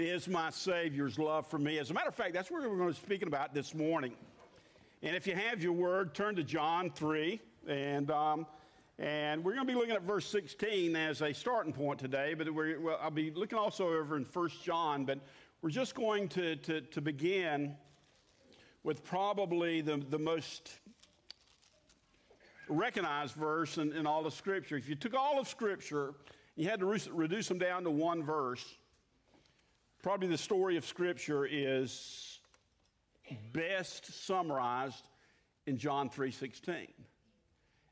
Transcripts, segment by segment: is my Savior's love for me. As a matter of fact, that's what we're going to be speaking about this morning. And if you have your word, turn to John 3, and we're going to be looking at verse 16 as a starting point today, but I'll be looking also over in 1 John, but we're just going to begin with probably the most recognized verse in all of Scripture. If you took all of Scripture, you had to reduce them down to one verse. Probably the story of Scripture is best summarized in John 3:16.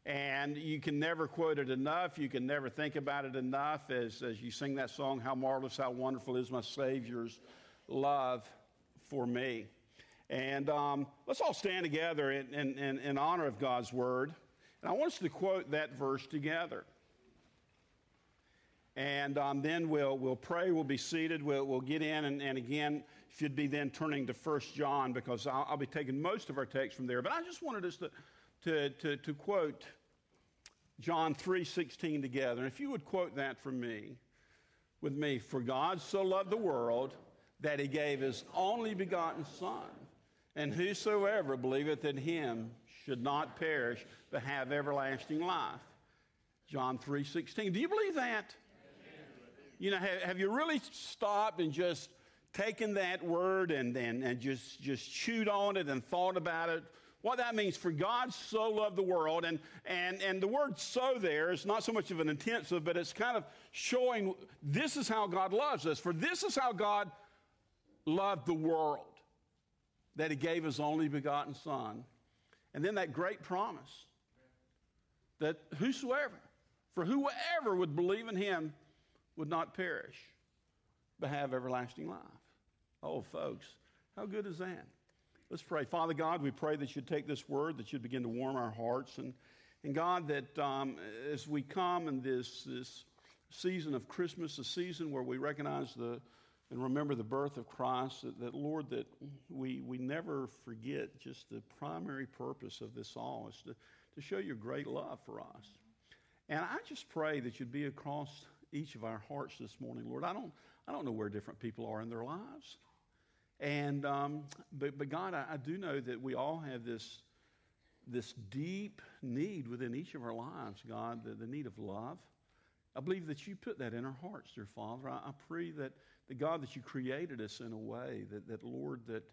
And you can never quote it enough. You can never think about it enough as you sing that song, "How marvelous, how wonderful is my Savior's love for me." And let's all stand together in honor of God's word. And I want us to quote that verse together. And then we'll pray, we'll be seated, we'll get in, and again, should be then turning to 1 John, because I'll be taking most of our text from there. But I just wanted us to quote John 3:16 together. And if you would quote that with me, "For God so loved the world that he gave his only begotten Son, and whosoever believeth in him should not perish, but have everlasting life." John 3:16. Do you believe that? Amen. You know, have you really stopped and just taken that word and just chewed on it and thought about it? What that means, for God so loved the world, and the word "so" there is not so much of an intensive, but it's kind of showing this is how God loves us. For this is how God loved the world, that he gave his only begotten Son. And then that great promise that whoever would believe in him would not perish, but have everlasting life. Oh, folks, how good is that? Let's pray. Father God, we pray that you'd take this word, that you'd begin to warm our hearts. And God, that as we come in this season of Christmas, a season where we recognize and remember the birth of Christ, that Lord, that we never forget just the primary purpose of this all is to show your great love for us. And I just pray that you'd be across each of our hearts this morning, Lord. I don't know where different people are in their lives. And but God, I do know that we all have this deep need within each of our lives, God, the need of love. I believe that you put that in our hearts, dear Father. I pray that the God that you created us in a way that Lord, that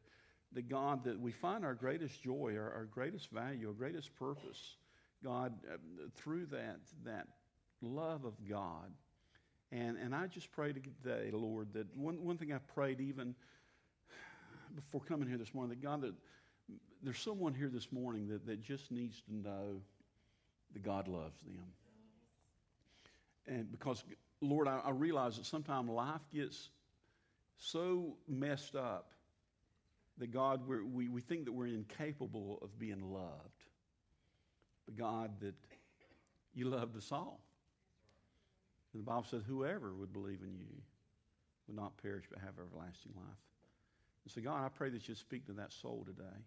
the God that we find our greatest joy, our greatest value, our greatest purpose, God, through that love of God. And I just pray today, Lord, that one thing I prayed even before coming here this morning, that God, that there's someone here this morning that just needs to know that God loves them. And because, Lord, I realize that sometimes life gets so messed up that, God, we think that we're incapable of being loved. But, God, that you loved us all. And the Bible says, whoever would believe in you would not perish but have everlasting life. And so, God, I pray that you speak to that soul today.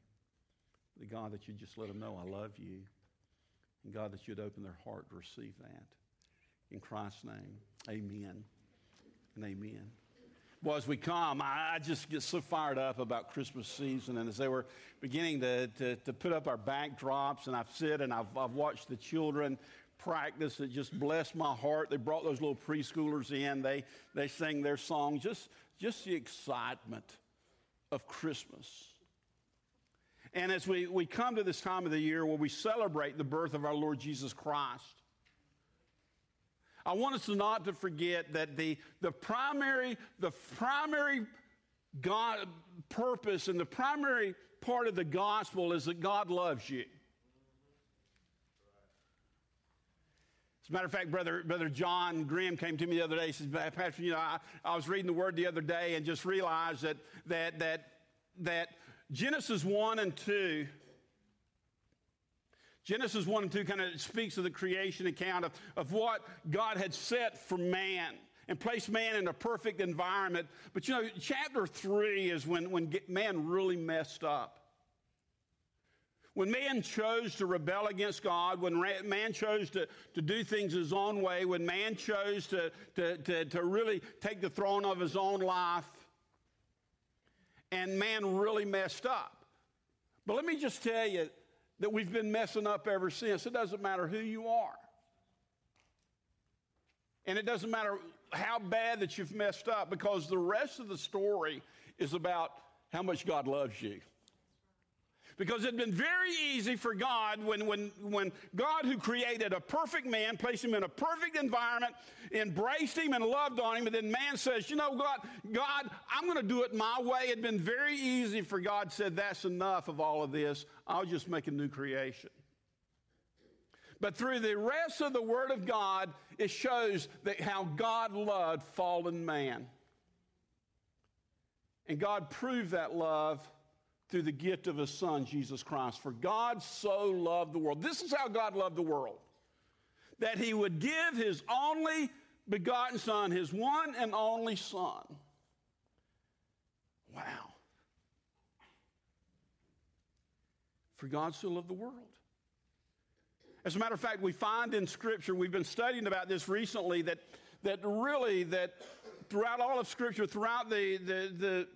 That, God, that you just let them know I love you. And, God, that you'd open their heart to receive that. In Christ's name, amen and amen. Well, as we come, I just get so fired up about Christmas season. And as they were beginning to put up our backdrops, and I've said, and I've watched the children practice, it just blessed my heart. They brought those little preschoolers in. They sang their song. Just the excitement of Christmas. And as we come to this time of the year where we celebrate the birth of our Lord Jesus Christ, I want us not to forget that the primary God purpose and the primary part of the gospel is that God loves you. As a matter of fact, Brother John Grimm came to me the other day. He said, "Pastor, you know, I was reading the Word the other day and just realized that Genesis 1 and 2 kind of speaks of the creation account of what God had set for man and placed man in a perfect environment. But you know, chapter 3 is when man really messed up. When man chose to rebel against God, when man chose to do things his own way, when man chose to really take the throne of his own life, and man really messed up. But let me just tell you that we've been messing up ever since. It doesn't matter who you are. And it doesn't matter how bad that you've messed up, because the rest of the story is about how much God loves you. Because it'd been very easy for God, when God, who created a perfect man, placed him in a perfect environment, embraced him and loved on him, and then man says, you know, God, I'm going to do it my way. It'd been very easy for God said, that's enough of all of this. I'll just make a new creation. But through the rest of the Word of God, it shows that how God loved fallen man. And God proved that love through the gift of his son, Jesus Christ. For God so loved the world. This is how God loved the world, that he would give his only begotten son, his one and only son. Wow. For God so loved the world. As a matter of fact, we find in Scripture, we've been studying about this recently, that throughout all of Scripture, throughout the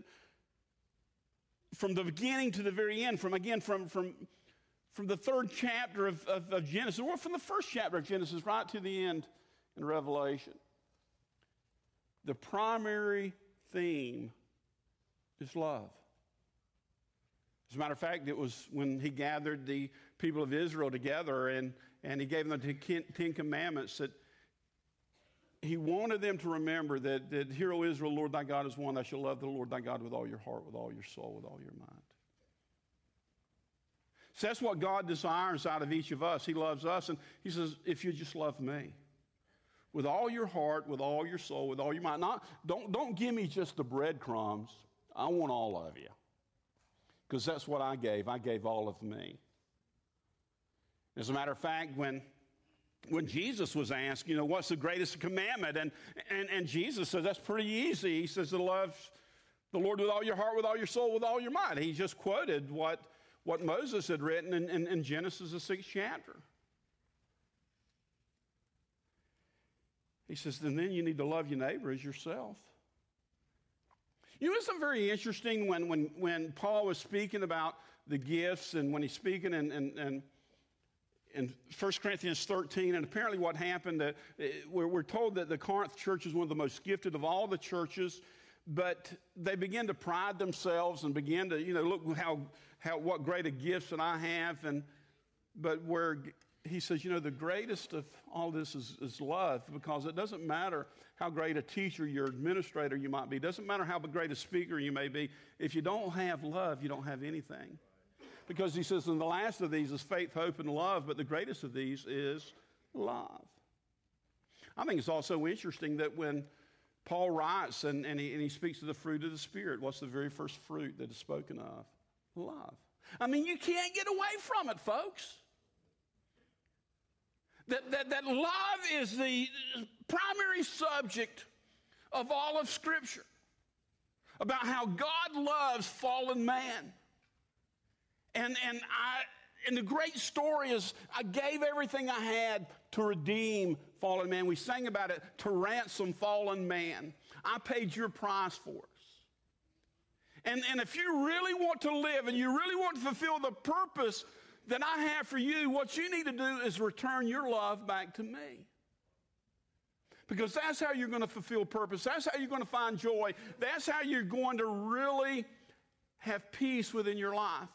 from the beginning to the very end, from the third chapter of Genesis, or from the first chapter of Genesis right to the end in Revelation, the primary theme is love. As a matter of fact, it was when he gathered the people of Israel together and he gave them the 10 Commandments that he wanted them to remember that hear, O Israel, Lord thy God is one. Thou shalt love the Lord thy God with all your heart, with all your soul, with all your mind. So that's what God desires out of each of us. He loves us, and he says, if you just love me, with all your heart, with all your soul, with all your mind. Don't give me just the breadcrumbs. I want all of you, because that's what I gave. I gave all of me. As a matter of fact, when Jesus was asked, you know, what's the greatest commandment? And Jesus said, that's pretty easy. He says, to love the Lord with all your heart, with all your soul, with all your mind. He just quoted what Moses had written in Genesis, the 6th chapter. He says, and then you need to love your neighbor as yourself. You know, it's very interesting when Paul was speaking about the gifts, and when he's speaking in 1 Corinthians 13, and apparently what happened, we're told that the Corinth church is one of the most gifted of all the churches, but they begin to pride themselves and begin to, you know, look what greater gifts that I have, but where he says, you know, the greatest of all this is love, because it doesn't matter how great a teacher, your administrator you might be, it doesn't matter how great a speaker you may be, if you don't have love, you don't have anything. Because he says, and the last of these is faith, hope, and love, but the greatest of these is love. I think it's also interesting that when Paul writes and he speaks of the fruit of the Spirit, what's the very first fruit that is spoken of? Love. I mean, you can't get away from it, folks. That love is the primary subject of all of Scripture, about how God loves fallen man. And the great story is, I gave everything I had to redeem fallen man. We sang about it, to ransom fallen man. I paid your price for us. And if you really want to live and you really want to fulfill the purpose that I have for you, what you need to do is return your love back to me. Because that's how you're going to fulfill purpose. That's how you're going to find joy. That's how you're going to really have peace within your life.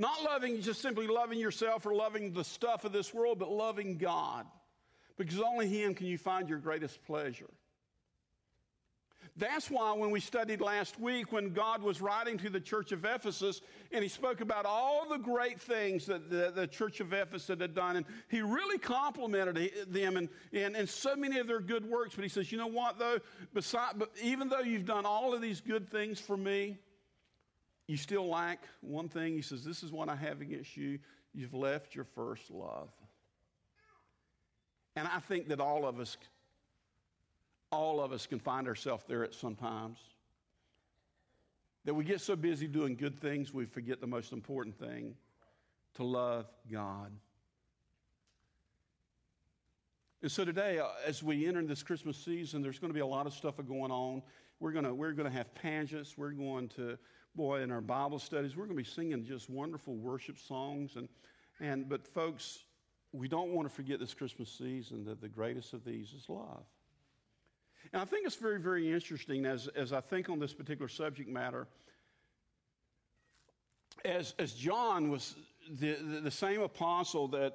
Not loving, just simply loving yourself or loving the stuff of this world, but loving God. Because only him can you find your greatest pleasure. That's why when we studied last week, when God was writing to the church of Ephesus, and he spoke about all the great things that the church of Ephesus had done, and he really complimented them in so many of their good works. But he says, you know what, though? Even though you've done all of these good things for me, you still lack one thing. He says, this is what I have against you. You've left your first love. And I think that all of us can find ourselves there at some times. That we get so busy doing good things, we forget the most important thing, to love God. And so today, as we enter this Christmas season, there's going to be a lot of stuff going on. We're going to have pageants. We're going to, boy, in our Bible studies, we're going to be singing just wonderful worship songs. But folks, we don't want to forget this Christmas season that the greatest of these is love. And I think it's very, very interesting as I think on this particular subject matter, as John was the same apostle that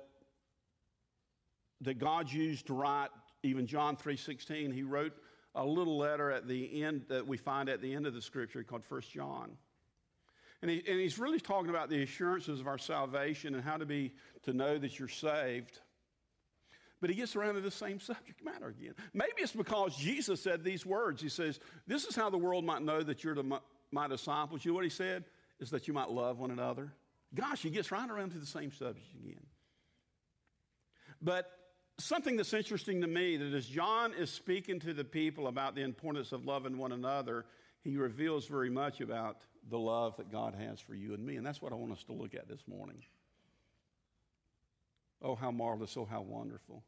God used to write even John 3:16, he wrote a little letter at the end that we find at the end of the scripture called 1 John. And he's really talking about the assurances of our salvation and how to know that you're saved. But he gets around to the same subject matter again. Maybe it's because Jesus said these words. He says, this is how the world might know that you're my disciples. You know what he said? Is that you might love one another. Gosh, he gets right around to the same subject again. But something that's interesting to me, that as John is speaking to the people about the importance of loving one another, he reveals very much about the love that God has for you and me. And that's what I want us to look at this morning. Oh, how marvelous, oh, how wonderful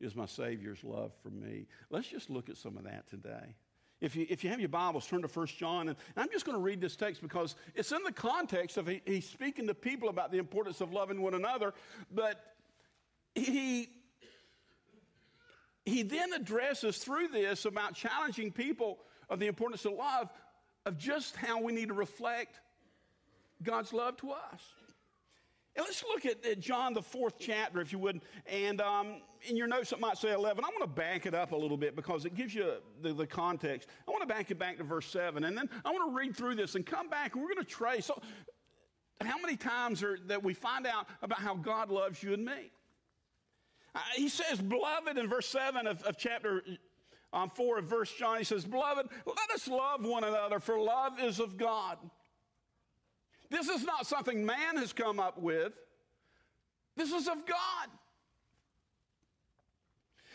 is my Savior's love for me. Let's just look at some of that today. If you have your Bibles, turn to 1 John. And I'm just going to read this text because it's in the context of he's speaking to people about the importance of loving one another. But he then addresses through this about challenging people of the importance of love, of just how we need to reflect God's love to us. And let's look at John, the 4th chapter, if you would. And in your notes, it might say 11. I want to back it up a little bit because it gives you the context. I want to back it back to verse 7. And then I want to read through this and come back, and we're going to trace. So, how many times that we find out about how God loves you and me? He says, beloved, in verse 7 of chapter 4 of 1 John, he says, beloved, let us love one another, for love is of God. This is not something man has come up with. This is of God.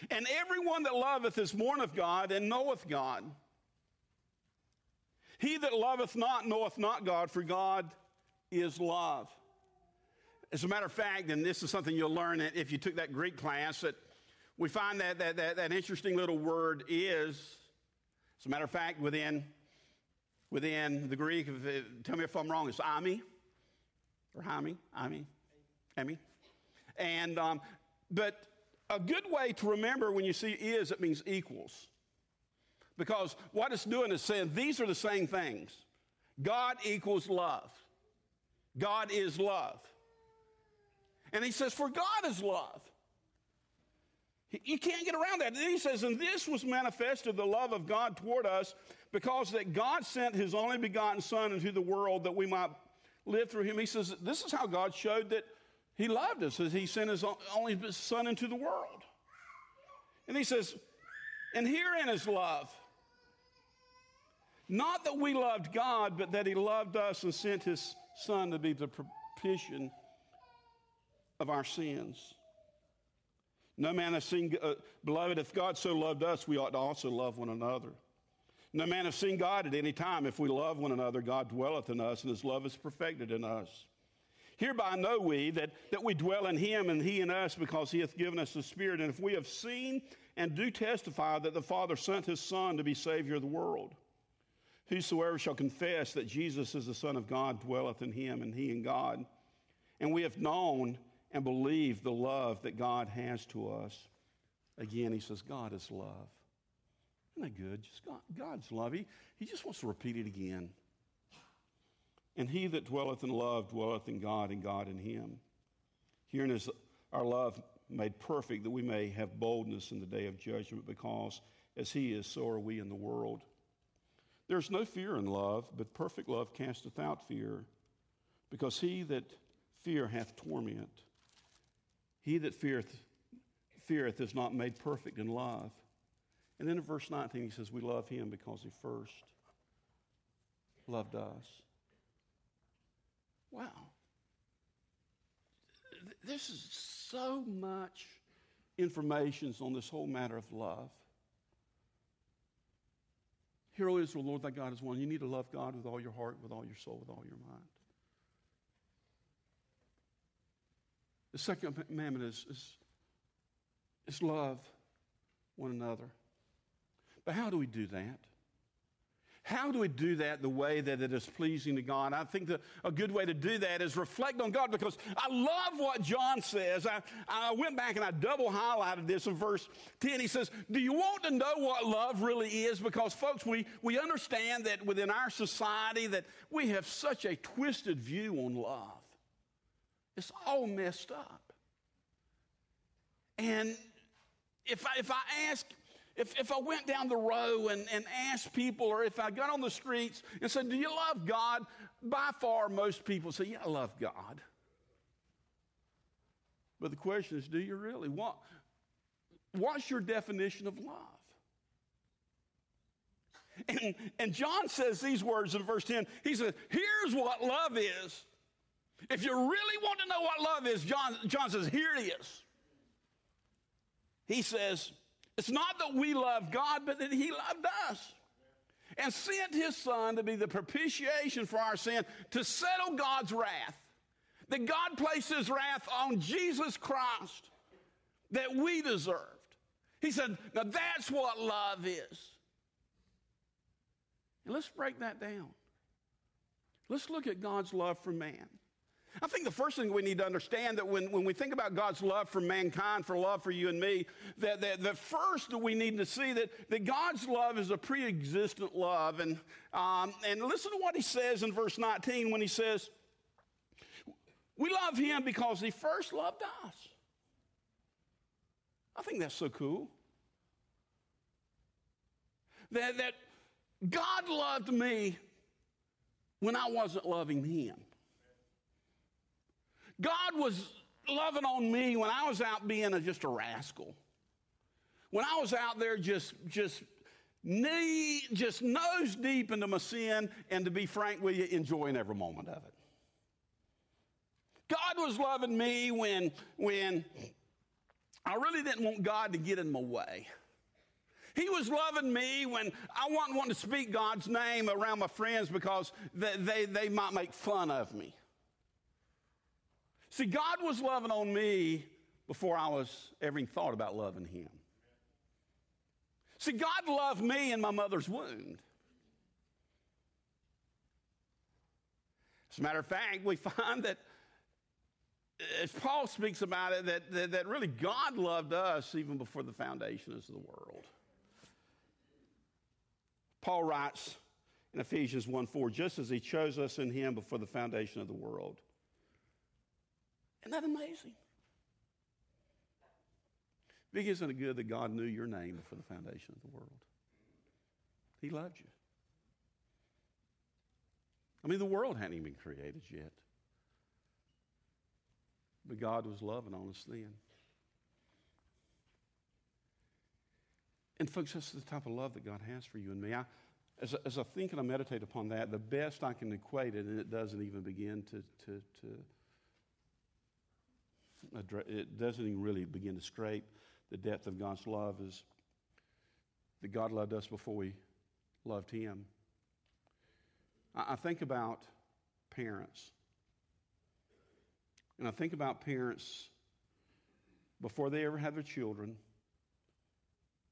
And everyone that loveth is born of God and knoweth God. He that loveth not knoweth not God, for God is love. As a matter of fact, and this is something you'll learn if you took that Greek class, that we find that interesting little word is. As a matter of fact, within the Greek, tell me if I'm wrong, it's ami. And, but a good way to remember when you see is, it means equals. Because what it's doing is saying these are the same things. God equals love. God is love. And he says, for God is love. You can't get around that. Then he says, and this was manifested, the love of God toward us, because that God sent his only begotten Son into the world that we might live through him. He says, this is how God showed that he loved us, as he sent his only Son into the world. And he says, and herein is love. Not that we loved God, but that he loved us and sent his Son to be the propitiation of our sins. No man has seen, beloved, if God so loved us, we ought to also love one another. No man has seen God at any time. If we love one another, God dwelleth in us, and his love is perfected in us. Hereby know we that we dwell in him, and he in us, because he hath given us the Spirit. And if we have seen and do testify that the Father sent his Son to be Savior of the world, whosoever shall confess that Jesus is the Son of God dwelleth in him, and he in God. And we have known and believe the love that God has to us. Again, he says, God is love. Isn't that good? Just God's love. He just wants to repeat it again. And he that dwelleth in love dwelleth in God, and God in him. Herein is our love made perfect, that we may have boldness in the day of judgment, because as he is, so are we in the world. There's no fear in love, but perfect love casteth out fear, because he that fear hath torment. He that feareth is not made perfect in love. And then in verse 19, he says, we love him because he first loved us. Wow. This is so much information on this whole matter of love. Hear, O Israel, Lord thy God is one. You need to love God with all your heart, with all your soul, with all your mind. The second commandment is love one another. But how do we do that? How do we do that the way that it is pleasing to God? I think that a good way to do that is reflect on God, because I love what John says. I went back and I double highlighted this in verse 10. He says, do you want to know what love really is? Because folks, we understand that within our society that we have such a twisted view on love. It's all messed up. And if I went down the row and asked people, or if I got on the streets and said, do you love God? By far, most people say, yeah, I love God. But the question is, do you really? What's your definition of love? And John says these words in verse 10. He says, here's what love is. If you really want to know what love is, John says, here it is. He says, it's not that we love God, but that he loved us and sent his son to be the propitiation for our sin, to settle God's wrath, that God placed his wrath on Jesus Christ that we deserved. He said, now that's what love is. And let's break that down. Let's look at God's love for man. I think the first thing we need to understand that when we think about God's love for mankind, for love for you and me, that the first that we need to see that God's love is a pre-existent love. And listen to what he says in verse 19 when he says, we love him because he first loved us. I think that's so cool. That God loved me when I wasn't loving him. God was loving on me when I was out being just a rascal. When I was out there just nose deep into my sin, and to be frank with you, enjoying every moment of it. God was loving me when I really didn't want God to get in my way. He was loving me when I wasn't wanting to speak God's name around my friends because they might make fun of me. See, God was loving on me before I was ever even thought about loving him. See, God loved me in my mother's womb. As a matter of fact, we find that, as Paul speaks about it, that really God loved us even before the foundations of the world. Paul writes in Ephesians 1:4, just as he chose us in him before the foundation of the world. Isn't that amazing? Big, isn't it good that God knew your name before the foundation of the world? He loved you. I mean, the world hadn't even been created yet. But God was loving on us then. And folks, that's the type of love that God has for you and me. As I think and I meditate upon that, the best I can equate it, and it doesn't even begin it doesn't even really begin to scrape the depth of God's love, is that God loved us before we loved him. I think about parents. And I think about parents before they ever have their children,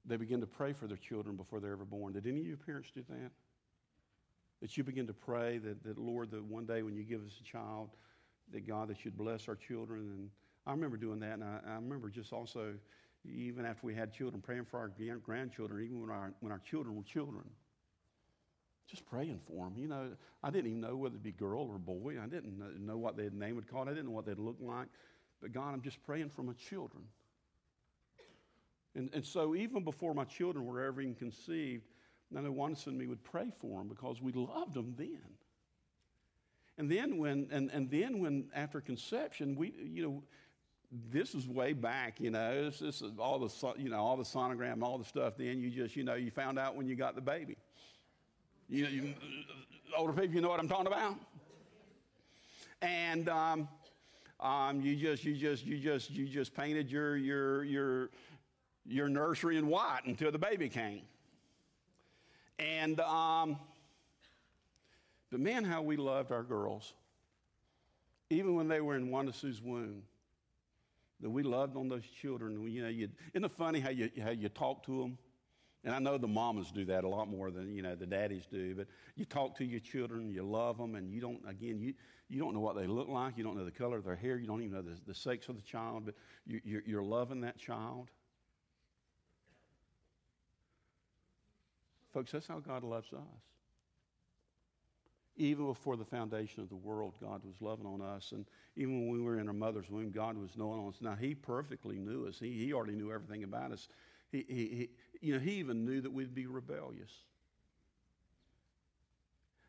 they begin to pray for their children before they're ever born. Did any of your parents do that? That you begin to pray that Lord, that one day when you give us a child, that God, that you'd bless our children. And I remember doing that, and I remember just also, even after we had children, praying for our grandchildren, even when our children were children. Just praying for them. You know, I didn't even know whether it'd be girl or boy. I didn't know what their name would call it. I didn't know what they'd look like. But God, I'm just praying for my children. And so even before my children were ever even conceived, Nana Wanson and me would pray for them because we loved them then. And then when after conception, we, you know, this is way back, you know, this is all the, you know, all the sonogram and all the stuff. Then you just, you know, you found out when you got the baby. You know, older people, you know what I'm talking about. And you just painted your nursery in white until the baby came. And but man, how we loved our girls. Even when they were in Wanda Sue's womb, that we loved on those children. You know, isn't it funny how you talk to them? And I know the mamas do that a lot more than, you know, the daddies do. But you talk to your children, you love them, and you don't, again, you don't know what they look like. You don't know the color of their hair. You don't even know the sex of the child. But you're loving that child. Folks, that's how God loves us. Even before the foundation of the world, God was loving on us. And even when we were in our mother's womb, God was knowing us. Now, He perfectly knew us. He already knew everything about us. He even knew that we'd be rebellious.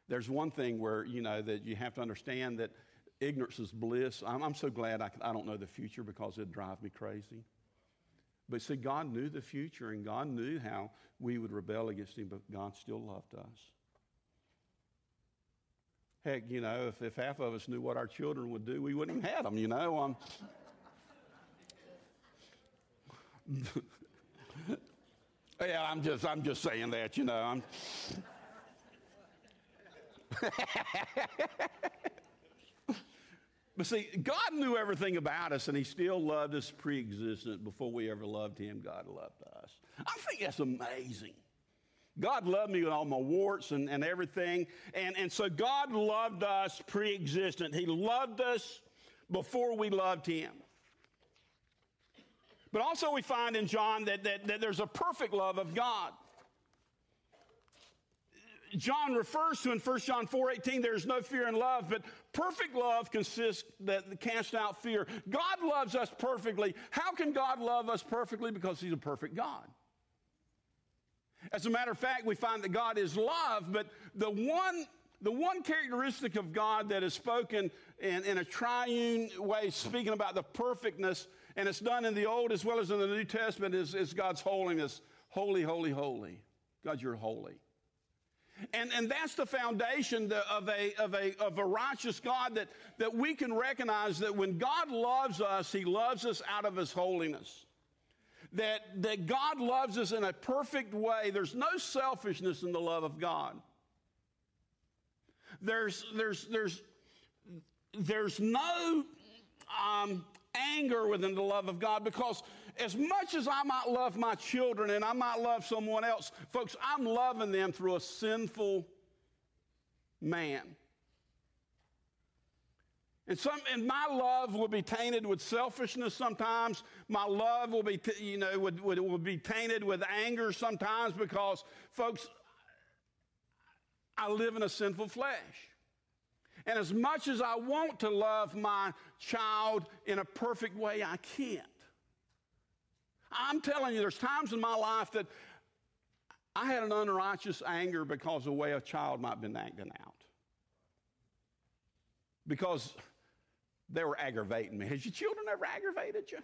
There's one thing where, you know, that you have to understand that ignorance is bliss. I'm so glad I don't know the future, because it'd drive me crazy. But see, God knew the future, and God knew how we would rebel against Him, but God still loved us. Heck, you know, if half of us knew what our children would do, we wouldn't even have them, you know. Yeah, I'm just saying that, you know. But see, God knew everything about us, and He still loved us pre-existent. Before we ever loved Him, God loved us. I think that's amazing. God loved me with all my warts and everything. And so God loved us pre-existent. He loved us before we loved Him. But also we find in John that there's a perfect love of God. John refers to in 1 John 4:18, there's no fear in love, but perfect love consists that casts out fear. God loves us perfectly. How can God love us perfectly? Because He's a perfect God. As a matter of fact, we find that God is love, but the one characteristic of God that is spoken in a triune way, speaking about the perfectness, and it's done in the Old as well as in the New Testament, is God's holiness. Holy, holy, holy. God, You're holy. And that's the foundation of a righteous God, that we can recognize that when God loves us, He loves us out of His holiness. That God loves us in a perfect way. There's no selfishness in the love of God. There's no anger within the love of God, because as much as I might love my children and I might love someone else, folks, I'm loving them through a sinful man. And my love will be tainted with selfishness sometimes. My love will be, will be tainted with anger sometimes, because, folks, I live in a sinful flesh. And as much as I want to love my child in a perfect way, I can't. I'm telling you, there's times in my life that I had an unrighteous anger because of the way a child might have been acting out. Because they were aggravating me. Has your children ever aggravated you?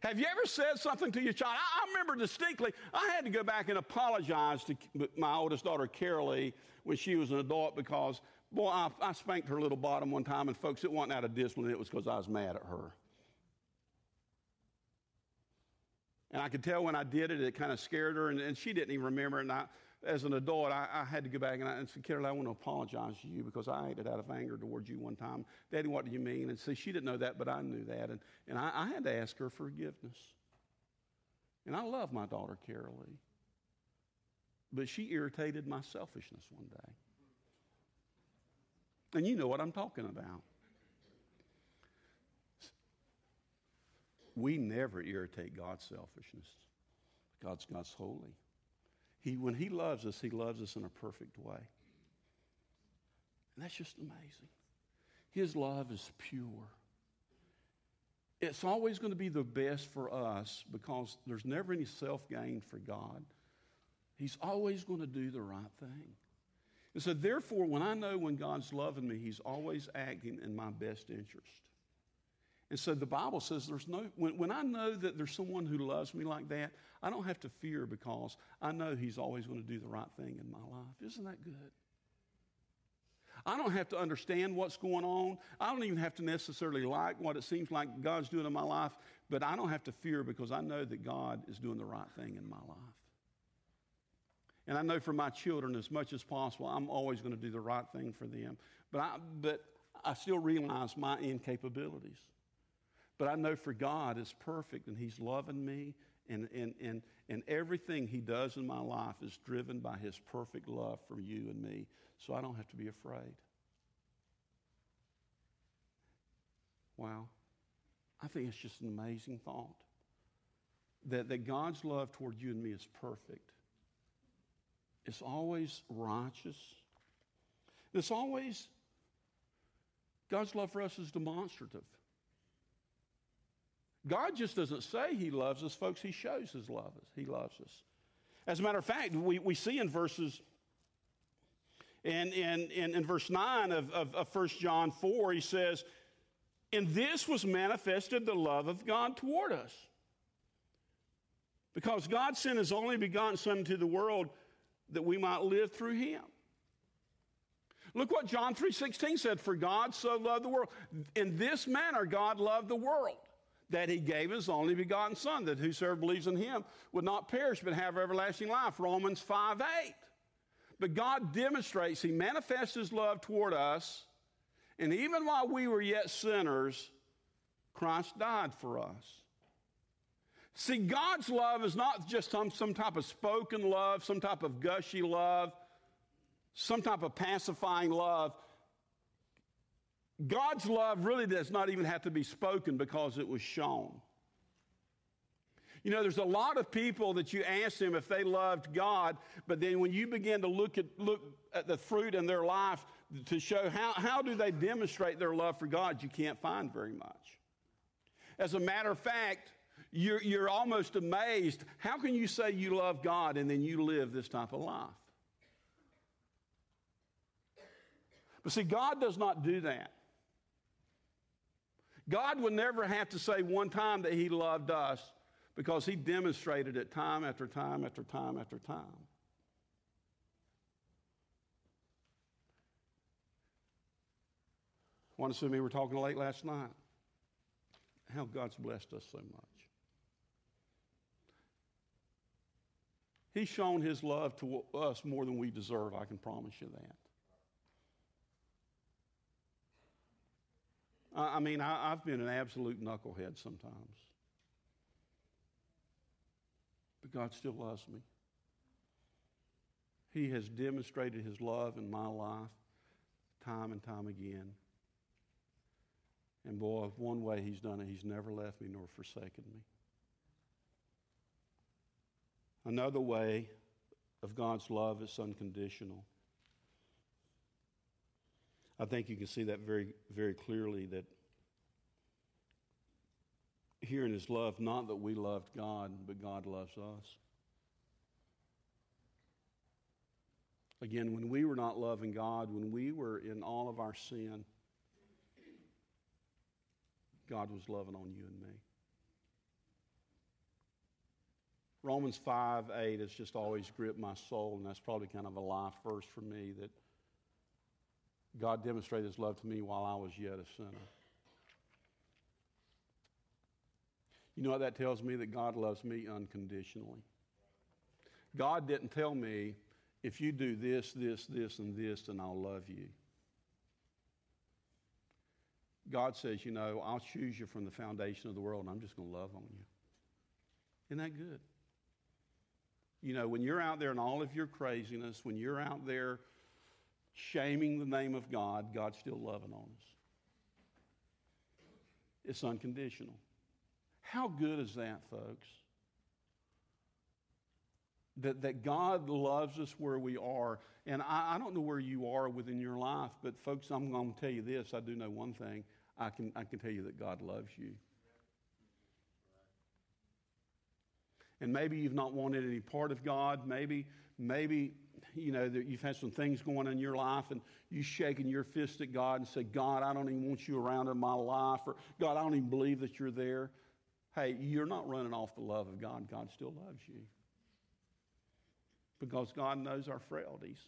Have you ever said something to your child? I remember distinctly, I had to go back and apologize to my oldest daughter, Carolee, when she was an adult, because, boy, I spanked her little bottom one time, and folks, it wasn't out of discipline, it was because I was mad at her. And I could tell when I did it, it kind of scared her, and she didn't even remember. And as an adult, I had to go back and said, Carolee, I want to apologize to you because I acted out of anger towards you one time. Daddy, what do you mean? And see, she didn't know that, but I knew that. And I had to ask her forgiveness. And I love my daughter, Carolee. But she irritated my selfishness one day. And you know what I'm talking about. We never irritate God's selfishness. God's holy. When He loves us, He loves us in a perfect way. And that's just amazing. His love is pure. It's always going to be the best for us, because there's never any self-gain for God. He's always going to do the right thing. And so therefore, when I know when God's loving me, He's always acting in my best interest. And so the Bible says there's no, when I know that there's someone who loves me like that, I don't have to fear, because I know He's always going to do the right thing in my life. Isn't that good? I don't have to understand what's going on. I don't even have to necessarily like what it seems like God's doing in my life, but I don't have to fear, because I know that God is doing the right thing in my life. And I know for my children, as much as possible, I'm always going to do the right thing for them. But I still realize my incapabilities. But I know for God it's perfect, and He's loving me, and, and, and, And everything he does in my life is driven by his perfect love for you and me, so I don't have to be afraid. Wow. I think it's just an amazing thought that God's love toward you and me is perfect. It's always righteous. It's always, God's love for us is demonstrative. God just doesn't say he loves us, folks. He shows his love. He loves us. As a matter of fact, we see in verses, in verse 9 of 1 John 4, he says, "And this was manifested the love of God toward us, because God sent his only begotten Son into the world that we might live through him." Look what John 3:16 said, "For God so loved the world." In this manner God loved the world, that he gave his only begotten Son, that whosoever believes in him would not perish but have everlasting life. Romans 5:8. But God demonstrates, he manifests his love toward us, and even while we were yet sinners, Christ died for us. See, God's love is not just some type of spoken love, some type of gushy love, some type of pacifying love. God's love really does not even have to be spoken because it was shown. You know, there's a lot of people that you ask them if they loved God, but then when you begin to look at the fruit in their life to show how do they demonstrate their love for God, you can't find very much. As a matter of fact, you're almost amazed. How can you say you love God and then you live this type of life? But see, God does not do that. God would never have to say one time that he loved us, because he demonstrated it time after time after time after time. One of we were talking late last night, how God's blessed us so much. He's shown his love to us more than we deserve, I can promise you that. I mean, I've been an absolute knucklehead sometimes. But God still loves me. He has demonstrated his love in my life time and time again. And boy, one way he's done it, he's never left me nor forsaken me. Another way of God's love is unconditional. I think you can see that very, very clearly, that here in his love, not that we loved God, but God loves us. Again, when we were not loving God, when we were in all of our sin, God was loving on you and me. Romans 5:8 has just always gripped my soul, and that's probably kind of a life verse for me, that God demonstrated his love to me while I was yet a sinner. You know what that tells me? That God loves me unconditionally. God didn't tell me, if you do this, this, this, and this, then I'll love you. God says, you know, I'll choose you from the foundation of the world, and I'm just going to love on you. Isn't that good? You know, when you're out there in all of your craziness, when you're out there shaming the name of God, God's still loving on us. It's unconditional. How good is that, folks? That God loves us where we are. And I don't know where you are within your life, but folks, I'm going to tell you this. I do know one thing. I can tell you that God loves you. And maybe you've not wanted any part of God. Maybe you know, that you've had some things going on in your life and you shaking your fist at God and say, God, I don't even want you around in my life, or God, I don't even believe that you're there. Hey, you're not running off the love of God. God still loves you, because God knows our frailties.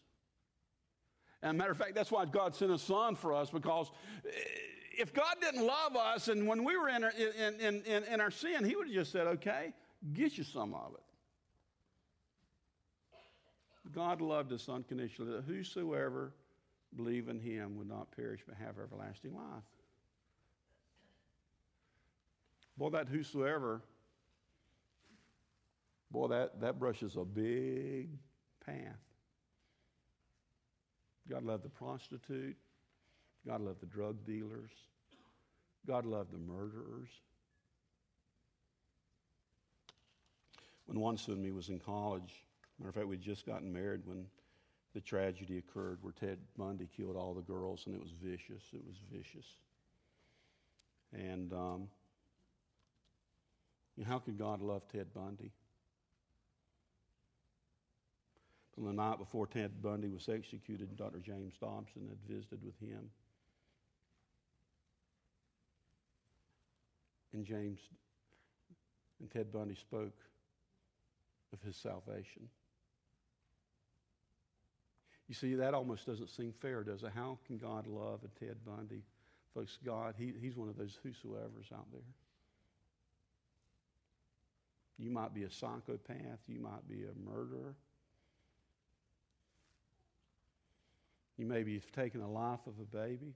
And a matter of fact, that's why God sent his Son for us, because if God didn't love us, and when we were in our sin, he would have just said, okay, get you some of it. God loved us unconditionally, that whosoever believe in him would not perish but have everlasting life. Boy, that whosoever Boy, that brushes a big path. God loved the prostitute. God loved the drug dealers. God loved the murderers. When one son of me was in college, matter of fact, we'd just gotten married when the tragedy occurred where Ted Bundy killed all the girls, and it was vicious. It was vicious. And how could God love Ted Bundy? From the night before Ted Bundy was executed, Dr. James Dobson had visited with him. And Ted Bundy spoke of his salvation. You see, that almost doesn't seem fair, does it? How can God love a Ted Bundy? Folks, God, He's one of those whosoever's out there. You might be a psychopath. You might be a murderer. You maybe have taken the life of a baby.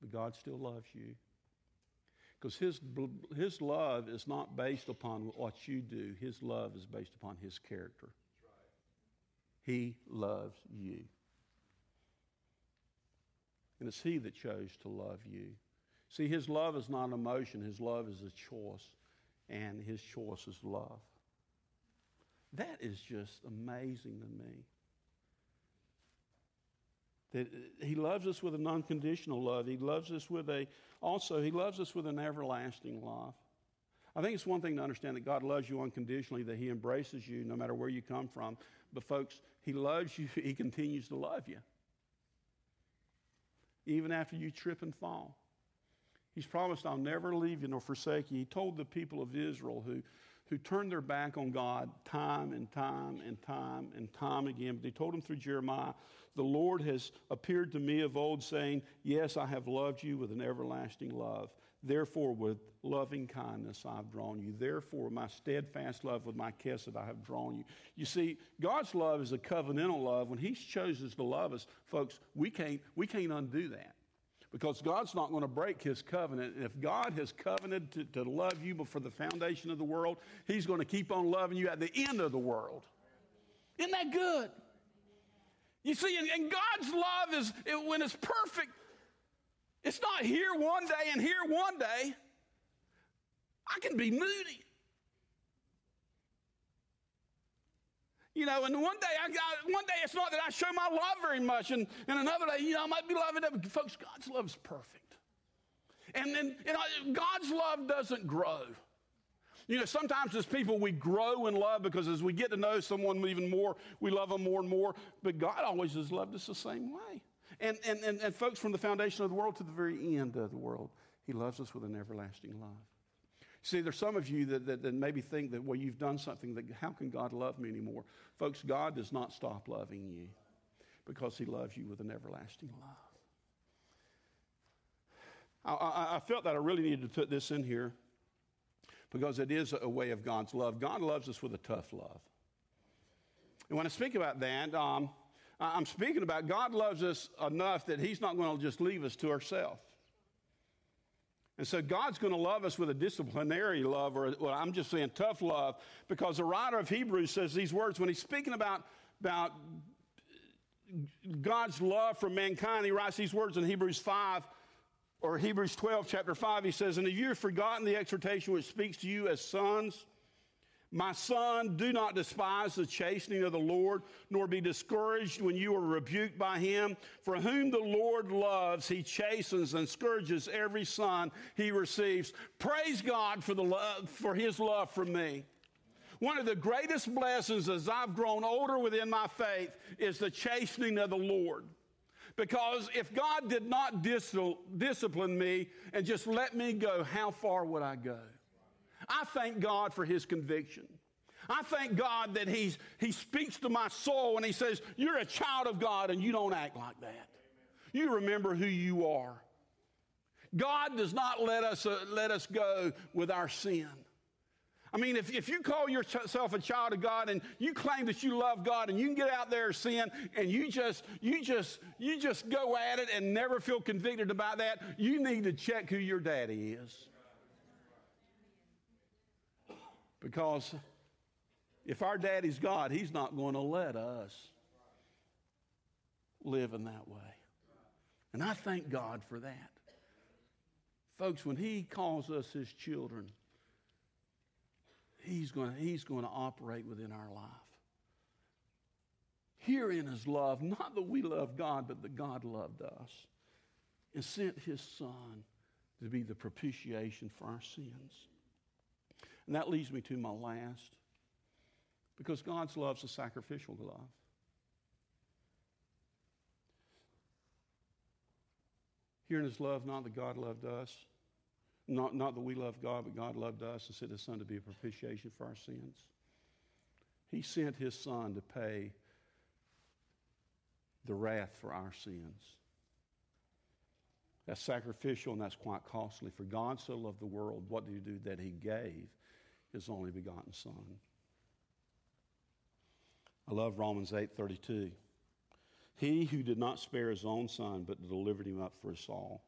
But God still loves you. Because His love is not based upon what you do. His love is based upon His character. He loves you. And it's He that chose to love you. See, His love is not an emotion. His love is a choice. And His choice is love. That is just amazing to me. That He loves us with an unconditional love. He loves us with He loves us with an everlasting love. I think it's one thing to understand that God loves you unconditionally, that He embraces you no matter where you come from. But folks, He loves you. He continues to love you. Even after you trip and fall. He's promised, I'll never leave you nor forsake you. He told the people of Israel who turned their back on God time and time and time and time again. But He told them through Jeremiah, the Lord has appeared to me of old, saying, yes, I have loved you with an everlasting love. Therefore, with loving kindness I have drawn you. Therefore, my steadfast love with my kesed I have drawn you. You see, God's love is a covenantal love. When He chooses to love us, folks, we can't undo that. Because God's not going to break His covenant. And if God has covenanted to love you before the foundation of the world, He's going to keep on loving you at the end of the world. Isn't that good? You see, and God's love is, when it's perfect, it's not here one day and here one day. I can be moody. And one day it's not that I show my love very much, and another day, I might be loving it. Folks, God's love is perfect. And then, God's love doesn't grow. Sometimes as people, we grow in love because as we get to know someone even more, we love them more and more. But God always has loved us the same way. And folks, from the foundation of the world to the very end of the world, He loves us with an everlasting love. See, there's some of you that maybe think that, well, you've done something, that how can God love me anymore? Folks, God does not stop loving you because He loves you with an everlasting love. I felt that I really needed to put this in here because it is a way of God's love. God loves us with a tough love. And when I speak about that, I'm speaking about God loves us enough that He's not going to just leave us to ourselves. And so God's going to love us with a disciplinary love, or well, I'm just saying tough love, because the writer of Hebrews says these words when he's speaking about God's love for mankind. He writes these words in Hebrews 5 or Hebrews 12, chapter 5. He says, and if you have forgotten the exhortation which speaks to you as sons, my son, do not despise the chastening of the Lord, nor be discouraged when you are rebuked by Him. For whom the Lord loves, He chastens and scourges every son He receives. Praise God for His love for me. One of the greatest blessings as I've grown older within my faith is the chastening of the Lord. Because if God did not discipline me and just let me go, how far would I go? I thank God for His conviction. I thank God that He speaks to my soul and He says, you're a child of God and you don't act like that. Amen. You remember who you are. God does not let us go with our sin. I mean, if you call yourself a child of God and you claim that you love God and you can get out there and sin and you just go at it and never feel convicted about that, you need to check who your daddy is. Because if our daddy's God, he's not going to let us live in that way. And I thank God for that. Folks, when he calls us his children, he's going to operate within our life. Herein is love, not that we love God, but that God loved us and sent his Son to be the propitiation for our sins. And that leads me to my last, because God's love's a sacrificial love. Herein is love, not that God loved us, not that we love God, but God loved us and sent his Son to be a propitiation for our sins. He sent his Son to pay the wrath for our sins. That's sacrificial, and that's quite costly. For God so loved the world, what did he do? That he gave his only begotten Son. I love Romans 8:32. He who did not spare his own Son, but delivered him up for us all,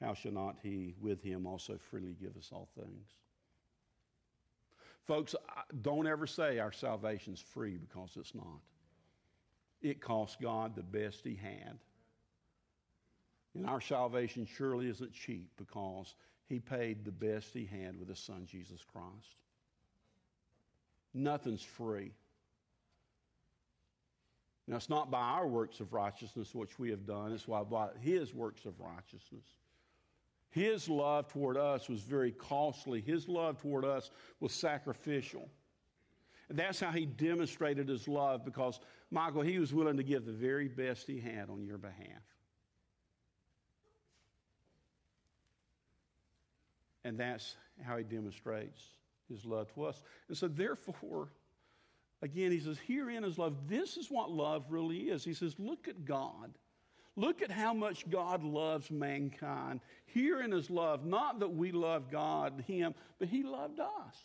how shall not he with him also freely give us all things? Folks, don't ever say our salvation's free, because it's not. It cost God the best he had. And our salvation surely isn't cheap, because he paid the best he had with his Son, Jesus Christ. Nothing's free. Now, it's not by our works of righteousness which we have done. It's by his works of righteousness. His love toward us was very costly. His love toward us was sacrificial. And that's how he demonstrated his love, because, Michael, he was willing to give the very best he had on your behalf. And that's how he demonstrates his love to us. And so, therefore, again, he says, herein is love. This is what love really is. He says, look at God. Look at how much God loves mankind. Herein is love, not that we love God, him, but he loved us.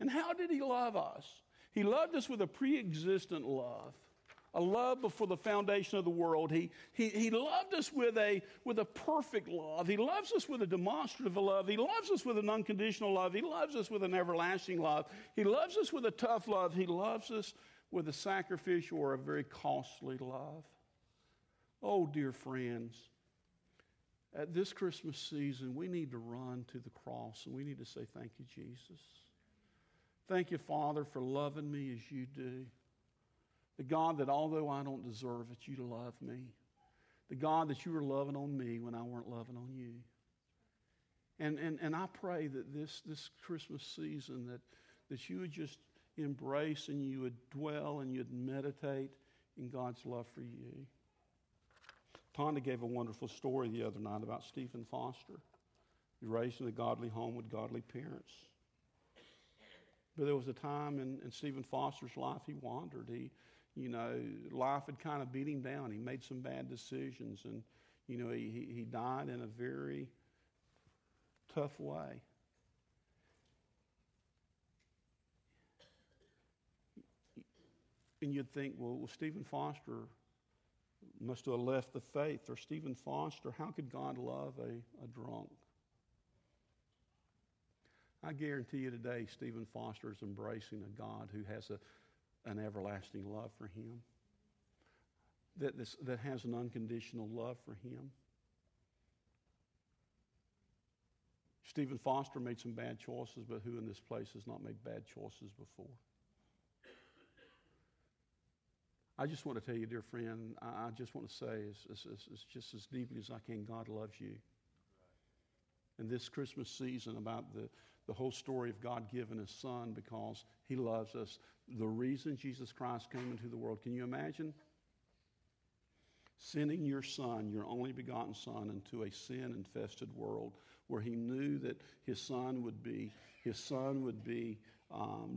And how did he love us? He loved us with a pre-existent love, a love before the foundation of the world. He loved us with a perfect love. He loves us with a demonstrative love. He loves us with an unconditional love. He loves us with an everlasting love. He loves us with a tough love. He loves us with a sacrificial or a very costly love. Oh, dear friends, at this Christmas season, we need to run to the cross, and we need to say, thank you, Jesus. Thank you, Father, for loving me as you do. The God that although I don't deserve it, you love me. The God that you were loving on me when I weren't loving on you. And I pray that this Christmas season that you would just embrace, and you would dwell, and you'd meditate in God's love for you. Tonda gave a wonderful story the other night about Stephen Foster. He was raised in a godly home with godly parents. But there was a time in Stephen Foster's life he wandered. Life had kind of beat him down. He made some bad decisions, and, he died in a very tough way. And you'd think, well, Stephen Foster must have left the faith, or Stephen Foster, how could God love a drunk? I guarantee you today, Stephen Foster is embracing a God who has an everlasting love for him, that has an unconditional love for him. Stephen Foster made some bad choices, but who in this place has not made bad choices before? I just want to tell you, dear friend, I just want to say, as just as deeply as I can, God loves you. And this Christmas season, about the whole story of God giving his Son, because he loves us. The reason Jesus Christ came into the world, can you imagine? Sending your Son, your only begotten Son, into a sin-infested world where he knew that his son would be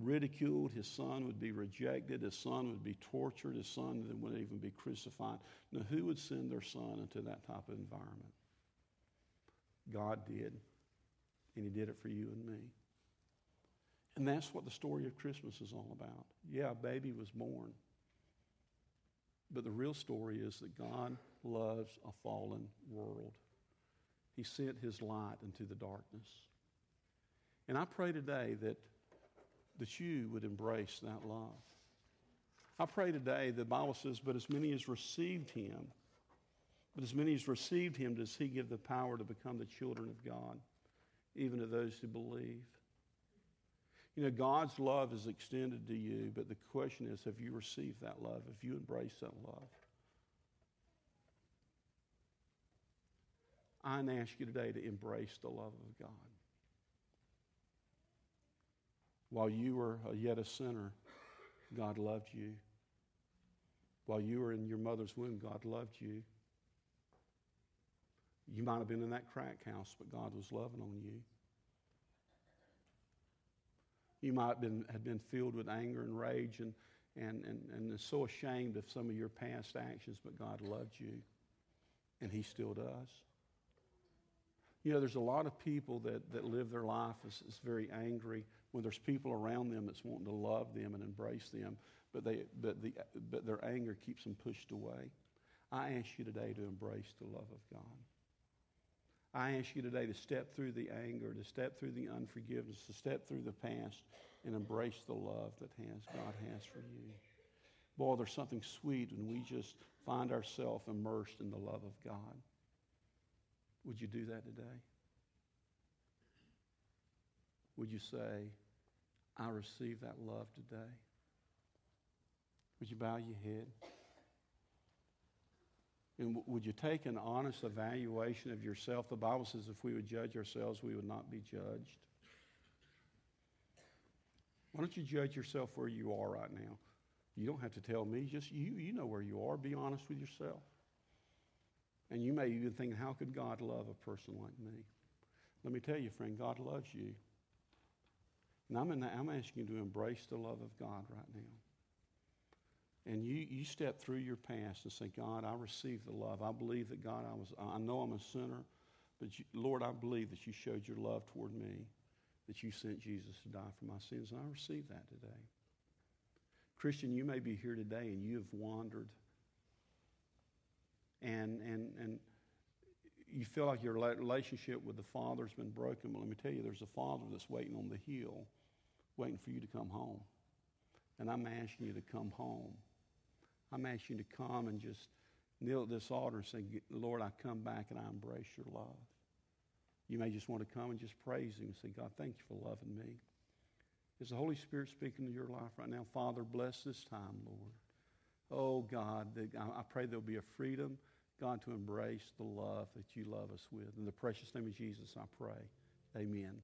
ridiculed, his Son would be rejected, his Son would be tortured, his Son would even be crucified. Now, who would send their Son into that type of environment? God did, and he did it for you and me. And that's what the story of Christmas is all about. Yeah, a baby was born, but the real story is that God loves a fallen world. He sent his light into the darkness. And I pray today that that you would embrace that love. I pray today, the Bible says, but as many as received him does he give the power to become the children of God, even to those who believe. You know, God's love is extended to you, but the question is, have you received that love? Have you embraced that love? I ask you today to embrace the love of God. While you were yet a sinner, God loved you. While you were in your mother's womb, God loved you. You might have been in that crack house, but God was loving on you. You might have been filled with anger and rage and so ashamed of some of your past actions, but God loved you, and he still does. You know, there's a lot of people that live their life as very angry when there's people around them that's wanting to love them and embrace them, but their anger keeps them pushed away. I ask you today to embrace the love of God. I ask you today to step through the anger, to step through the unforgiveness, to step through the past and embrace the love that God has for you. Boy, there's something sweet when we just find ourselves immersed in the love of God. Would you do that today? Would you say, I receive that love today? Would you bow your head? And would you take an honest evaluation of yourself? The Bible says if we would judge ourselves, we would not be judged. Why don't you judge yourself where you are right now? You don't have to tell me. Just you know where you are. Be honest with yourself. And you may even think, how could God love a person like me? Let me tell you, friend, God loves you. And I'm asking you to embrace the love of God right now. And you step through your past and say, God, I receive the love. I believe that, God, I know I'm a sinner, but Lord, I believe that you showed your love toward me, that you sent Jesus to die for my sins, and I receive that today. Christian, you may be here today and you have wandered. And you feel like your relationship with the Father's been broken, but let me tell you, there's a Father that's waiting on the hill, waiting for you to come home. And I'm asking you to come home. I'm asking you to come and just kneel at this altar and say, Lord, I come back and I embrace your love. You may just want to come and just praise him and say, God, thank you for loving me. Is the Holy Spirit speaking to your life right now? Father, bless this time, Lord. Oh, God, I pray there'll be a freedom, God, to embrace the love that you love us with. In the precious name of Jesus, I pray. Amen.